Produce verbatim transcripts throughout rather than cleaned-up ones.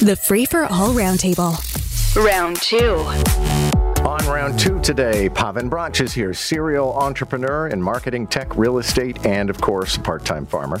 The Free for All Roundtable. Round two. On round two today, Pavan Bratch is here, serial entrepreneur in marketing, tech, real estate, and of course, part-time farmer.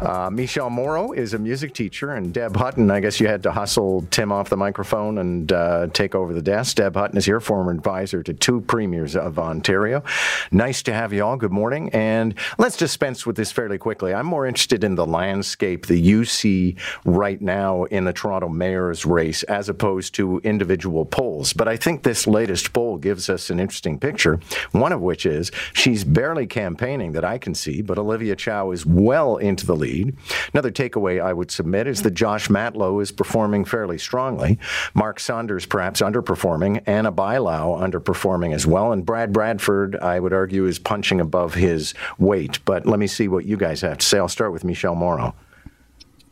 Uh, Michelle Morrow is a music teacher, and Deb Hutton, I guess you had to hustle Tim off the microphone and uh, take over the desk. Deb Hutton is here, former advisor to two premiers of Ontario. Nice to have you all. Good morning. And let's dispense with this fairly quickly. I'm more interested in the landscape that you see right now in the Toronto mayor's race as opposed to individual polls. But I think this latest poll gives us an interesting picture, one of which is she's barely campaigning that I can see, but Olivia Chow is well into the lead. Another takeaway I would submit is that Josh Matlow is performing fairly strongly, Mark Saunders perhaps underperforming, Ana Bailão underperforming as well, and Brad Bradford, I would argue, is punching above his weight. But let me see what you guys have to say. I'll start with Michelle Morrow.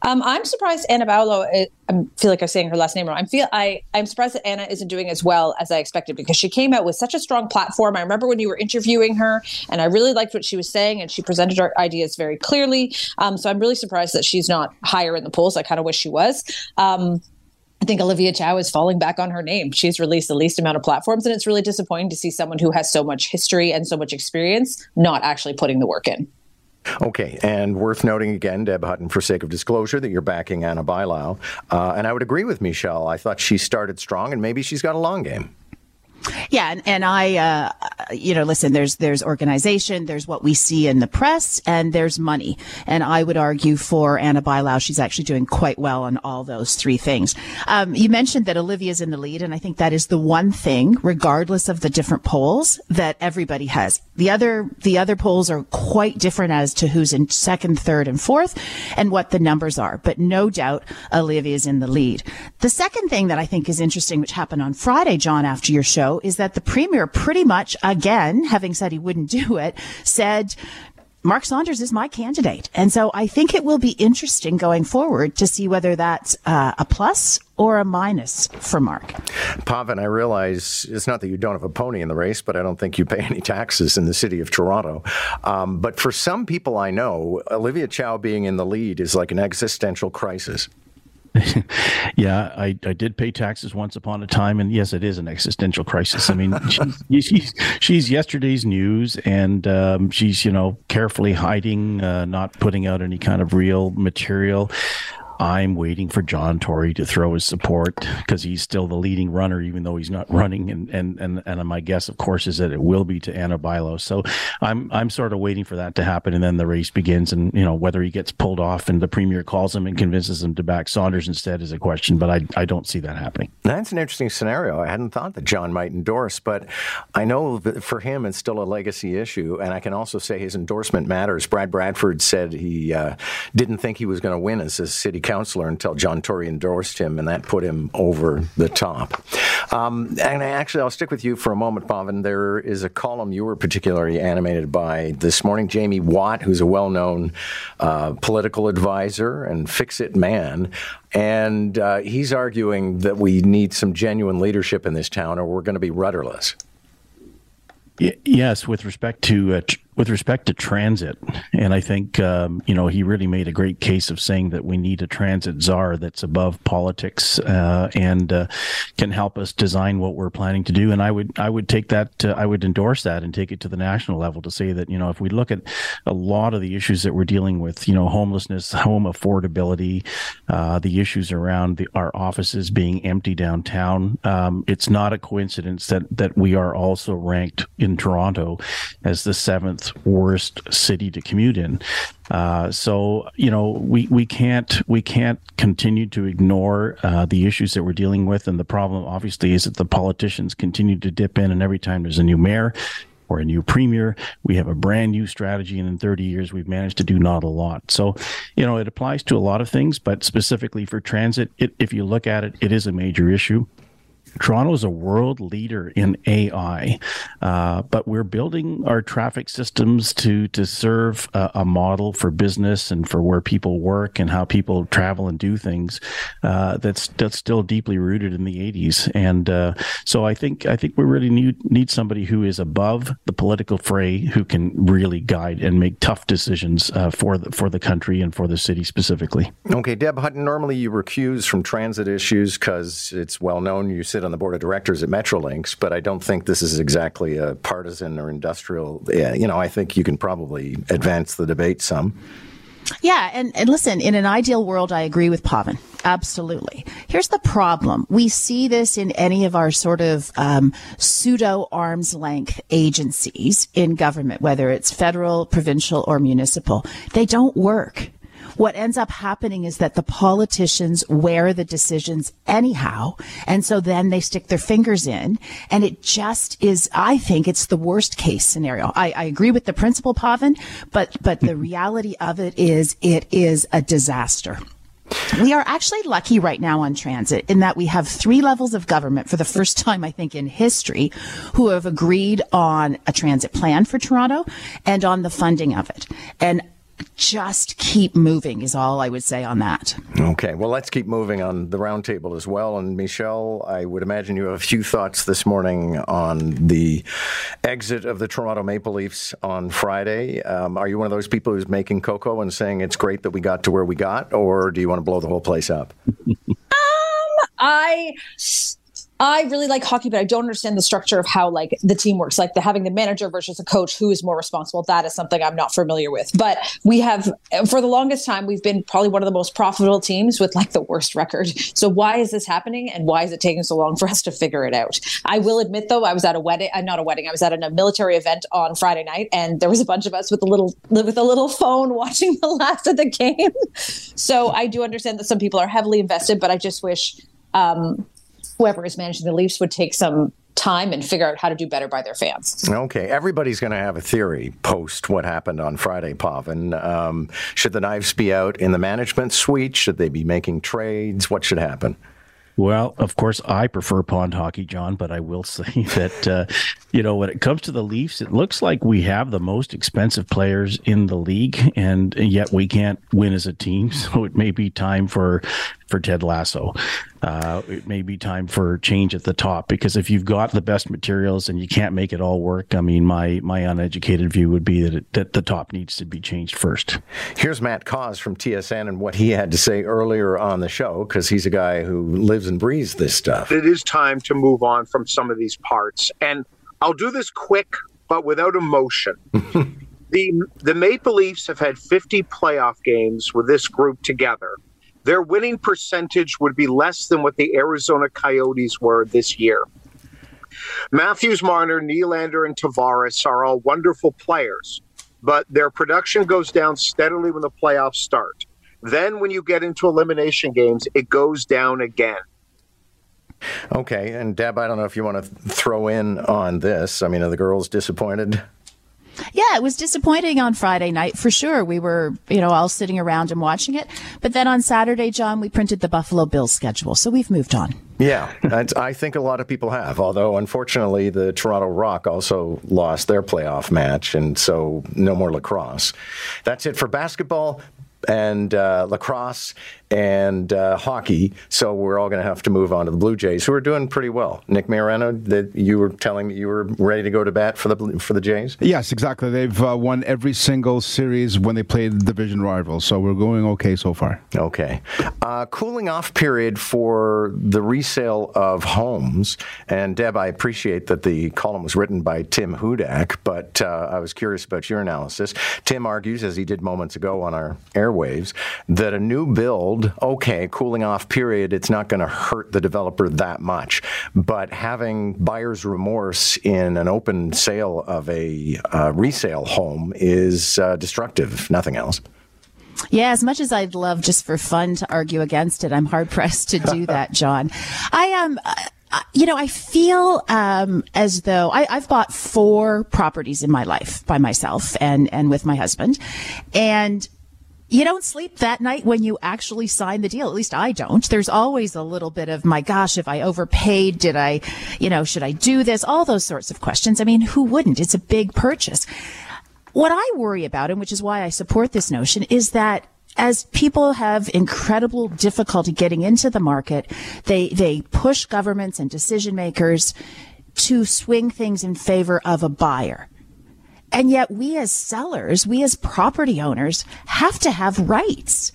Um, I'm surprised Ana Bailão, I, I feel like I'm saying her last name wrong. I'm feel I, I'm surprised that Ana isn't doing as well as I expected, because she came out with such a strong platform. I remember when you were interviewing her, and I really liked what she was saying, and she presented her ideas very clearly. Um, so I'm really surprised that she's not higher in the polls. I kind of wish she was. Um, I think Olivia Chow is falling back on her name. She's released the least amount of platforms, and it's really disappointing to see someone who has so much history and so much experience not actually putting the work in. Okay, and worth noting again, Deb Hutton, for sake of disclosure, that you're backing Ana Bailão. Uh, and I would agree with Michelle. I thought she started strong, and maybe she's got a long game. Yeah, and, and I, uh, you know, listen, there's there's organization, there's what we see in the press, and there's money. And I would argue for Ana Bailão, she's actually doing quite well on all those three things. Um, you mentioned that Olivia's in the lead, and I think that is the one thing, regardless of the different polls, that everybody has. The other, the other polls are quite different as to who's in second, third, and fourth, and what the numbers are. But no doubt, Olivia's in the lead. The second thing that I think is interesting, which happened on Friday, John, after your show, is that the premier pretty much, again, having said he wouldn't do it, said, Mark Saunders is my candidate. And so I think it will be interesting going forward to see whether that's uh, a plus or a minus for Mark. Pavan, I realize it's not that you don't have a pony in the race, but I don't think you pay any taxes in the city of Toronto. Um, but for some people I know, Olivia Chow being in the lead is like an existential crisis. yeah, I, I did pay taxes once upon a time, and yes, it is an existential crisis. I mean, she's, she's, she's yesterday's news, and um, she's, you know, carefully hiding, uh, not putting out any kind of real material. I'm waiting for John Tory to throw his support, because he's still the leading runner, even though he's not running. And and and and my guess, of course, is that it will be to Ana Bailão. So I'm I'm sort of waiting for that to happen, and then the race begins. And you know, whether he gets pulled off and the premier calls him and convinces him to back Saunders instead is a question. But I I don't see that happening. That's an interesting scenario. I hadn't thought that John might endorse, but I know that for him it's still a legacy issue. And I can also say his endorsement matters. Brad Bradford said he uh, didn't think he was going to win as a city councillor until John Tory endorsed him, and that put him over the top. Um, and actually, I'll stick with you for a moment, Pavan. There is a column you were particularly animated by this morning. Jamie Watt, who's a well-known uh, political advisor and fix-it man, and uh, he's arguing that we need some genuine leadership in this town, or we're going to be rudderless. Y- yes, with respect to... Uh, tr- With respect to transit, and I think, um, you know, he really made a great case of saying that we need a transit czar that's above politics uh, and uh, can help us design what we're planning to do. And I would I would take that, uh, I would endorse that and take it to the national level to say that, you know, if we look at a lot of the issues that we're dealing with, you know, homelessness, home affordability, uh, the issues around the, our offices being empty downtown, um, it's not a coincidence that, that we are also ranked in Toronto as the seventh worst city to commute in. Uh, so, you know, we, we can't we can't continue to ignore uh, the issues that we're dealing with. And the problem, obviously, is that the politicians continue to dip in. And every time there's a new mayor or a new premier, we have a brand new strategy. And in thirty years, we've managed to do not a lot. So, you know, it applies to a lot of things. But specifically for transit, it, if you look at it, it is a major issue. Toronto is a world leader in A I, uh, but we're building our traffic systems to to serve a, a model for business and for where people work and how people travel and do things. Uh, that's that's still deeply rooted in the eighties, and uh, so I think I think we really need need somebody who is above the political fray, who can really guide and make tough decisions uh, for the, for the country and for the city specifically. Okay, Deb Hutton. Normally, you recuse from transit issues because it's well known you sit on the board of directors at Metrolinx, but I don't think this is exactly a partisan or industrial, you know, I think you can probably advance the debate some. Yeah, and, and listen, in an ideal world, I agree with Pavan. Absolutely. Here's the problem. We see this in any of our sort of um, pseudo arm's length agencies in government, whether it's federal, provincial, or municipal. They don't work. What ends up happening is that the politicians wear the decisions anyhow, and so then they stick their fingers in, and it just is, I think, it's the worst case scenario. I, I agree with the principle, Pavan, but, but the reality of it is it is a disaster. We are actually lucky right now on transit in that we have three levels of government for the first time, I think, in history who have agreed on a transit plan for Toronto and on the funding of it. And just keep moving is all I would say on that. Okay. Well, let's keep moving on the roundtable as well. And Michelle, I would imagine you have a few thoughts this morning on the exit of the Toronto Maple Leafs on Friday. Um, are you one of those people who's making cocoa and saying it's great that we got to where we got, or do you want to blow the whole place up? um, I... I really like hockey, but I don't understand the structure of how like the team works, like the having the manager versus a coach, who is more responsible. That is something I'm not familiar with. But we have, for the longest time, we've been probably one of the most profitable teams with like the worst record. So why is this happening, and why is it taking so long for us to figure it out? I will admit, though, I was at a wedding, uh, not a wedding, I was at a military event on Friday night, and there was a bunch of us with a little with a little phone watching the last of the game. So I do understand that some people are heavily invested, but I just wish um, whoever is managing the Leafs would take some time and figure out how to do better by their fans. Okay. Everybody's going to have a theory post what happened on Friday, Pavan. Um, should the knives be out in the management suite? Should they be making trades? What should happen? Well, of course, I prefer pond hockey, John, but I will say that, uh, you know, when it comes to the Leafs, it looks like we have the most expensive players in the league, and yet we can't win as a team. So it may be time for for Ted Lasso. Uh, it may be time for change at the top, because if you've got the best materials and you can't make it all work, I mean, my my uneducated view would be that, it, that the top needs to be changed first. Here's Matt Cause from T S N and what he had to say earlier on the show, because he's a guy who lives and breathes this stuff. It is time to move on from some of these parts. And I'll do this quick, but without emotion. the The Maple Leafs have had fifty playoff games with this group together. Their winning percentage would be less than what the Arizona Coyotes were this year. Matthews, Marner, Nylander, and Tavares are all wonderful players, but their production goes down steadily when the playoffs start. Then when you get into elimination games, it goes down again. Okay, and Deb, I don't know if you want to throw in on this. I mean, are the girls disappointed? Yeah, it was disappointing on Friday night for sure. We were, you know, all sitting around and watching it. But then on Saturday, John, we printed the Buffalo Bills schedule. So we've moved on. Yeah, I think a lot of people have, although unfortunately the Toronto Rock also lost their playoff match. And so no more lacrosse. That's it for basketball and uh, lacrosse and uh, hockey. So we're all going to have to move on to the Blue Jays, who are doing pretty well. Nick Mairano, that you were telling me you were ready to go to bat for the for the Jays? Yes, exactly. They've uh, won every single series when they played division rivals. So we're going okay so far. Okay. Uh, cooling off period for the resale of homes. And Deb, I appreciate that the column was written by Tim Hudak, but uh, I was curious about your analysis. Tim argues, as he did moments ago on our airwaves, that a new build, okay, cooling off period, it's not going to hurt the developer that much. But having buyer's remorse in an open sale of a uh, resale home is uh, destructive, if nothing else. Yeah, as much as I'd love just for fun to argue against it, I'm hard-pressed to do that, John. I am... Um, I- You know, I feel um, as though I, I've bought four properties in my life by myself and, and with my husband. And you don't sleep that night when you actually sign the deal. At least I don't. There's always a little bit of, my gosh, if I overpaid, did I, you know, should I do this? All those sorts of questions. I mean, who wouldn't? It's a big purchase. What I worry about, and which is why I support this notion, is that as people have incredible difficulty getting into the market, they, they push governments and decision makers to swing things in favor of a buyer. And yet we as sellers, we as property owners have to have rights.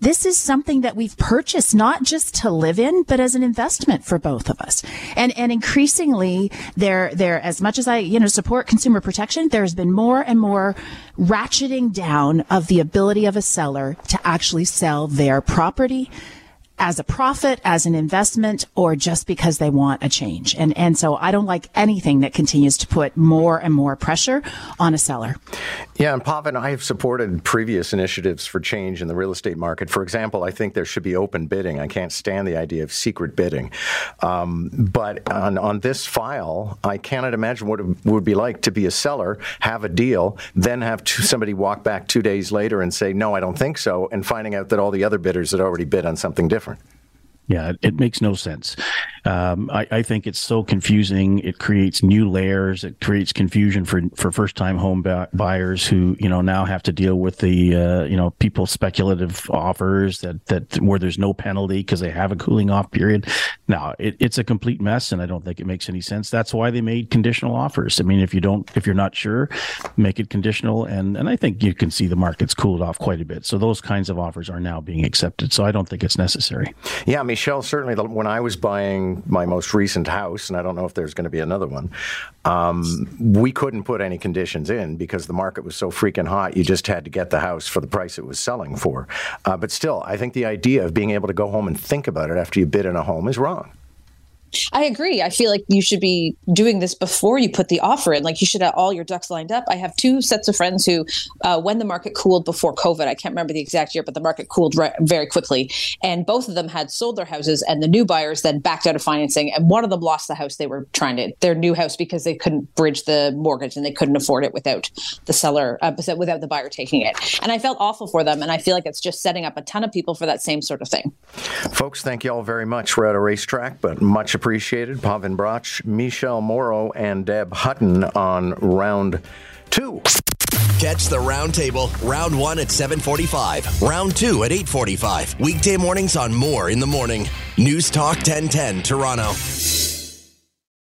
This is something that we've purchased not just to live in, but as an investment for both of us. And and increasingly, there there as much as I you know support consumer protection, there has been more and more ratcheting down of the ability of a seller to actually sell their property as a profit, as an investment, or just because they want a change. And and so I don't like anything that continues to put more and more pressure on a seller. Yeah, and Pavan, I have supported previous initiatives for change in the real estate market. For example, I think there should be open bidding. I can't stand the idea of secret bidding. Um, but on, on this file, I cannot imagine what it would be like to be a seller, have a deal, then have two, somebody walk back two days later and say, no, I don't think so, and finding out that all the other bidders had already bid on something different. Yeah, it makes no sense. Um, I, I think it's so confusing. It creates new layers. It creates confusion for, for first-time home bu- buyers who, you know, now have to deal with the, uh, you know, people's speculative offers that, that where there's no penalty because they have a cooling-off period. Now, it, it's a complete mess, and I don't think it makes any sense. That's why they made conditional offers. I mean, if you don't, if you're not sure, make it conditional, and and I think you can see the market's cooled off quite a bit. So those kinds of offers are now being accepted. So I don't think it's necessary. Yeah, I mean, Michelle, certainly the, when I was buying my most recent house, and I don't know if there's going to be another one, um, we couldn't put any conditions in because the market was so freaking hot, you just had to get the house for the price it was selling for. Uh, but still, I think the idea of being able to go home and think about it after you bid in a home is wrong. I agree. I feel like you should be doing this before you put the offer in. Like, you should have all your ducks lined up. I have two sets of friends who, uh, when the market cooled before COVID, I can't remember the exact year, but the market cooled re- very quickly. And both of them had sold their houses, and the new buyers then backed out of financing. And one of them lost the house they were trying to, their new house, because they couldn't bridge the mortgage and they couldn't afford it without the seller, uh, without the buyer taking it. And I felt awful for them. And I feel like it's just setting up a ton of people for that same sort of thing. Folks, thank you all very much. We're at a racetrack, but much appreciated. Appreciated. Pavan Bratch, Michelle Morrow, and Deb Hutton on round two. Catch the round table, round one at seven forty-five, round two at eight forty-five. Weekday mornings on More in the Morning. News Talk ten ten, Toronto.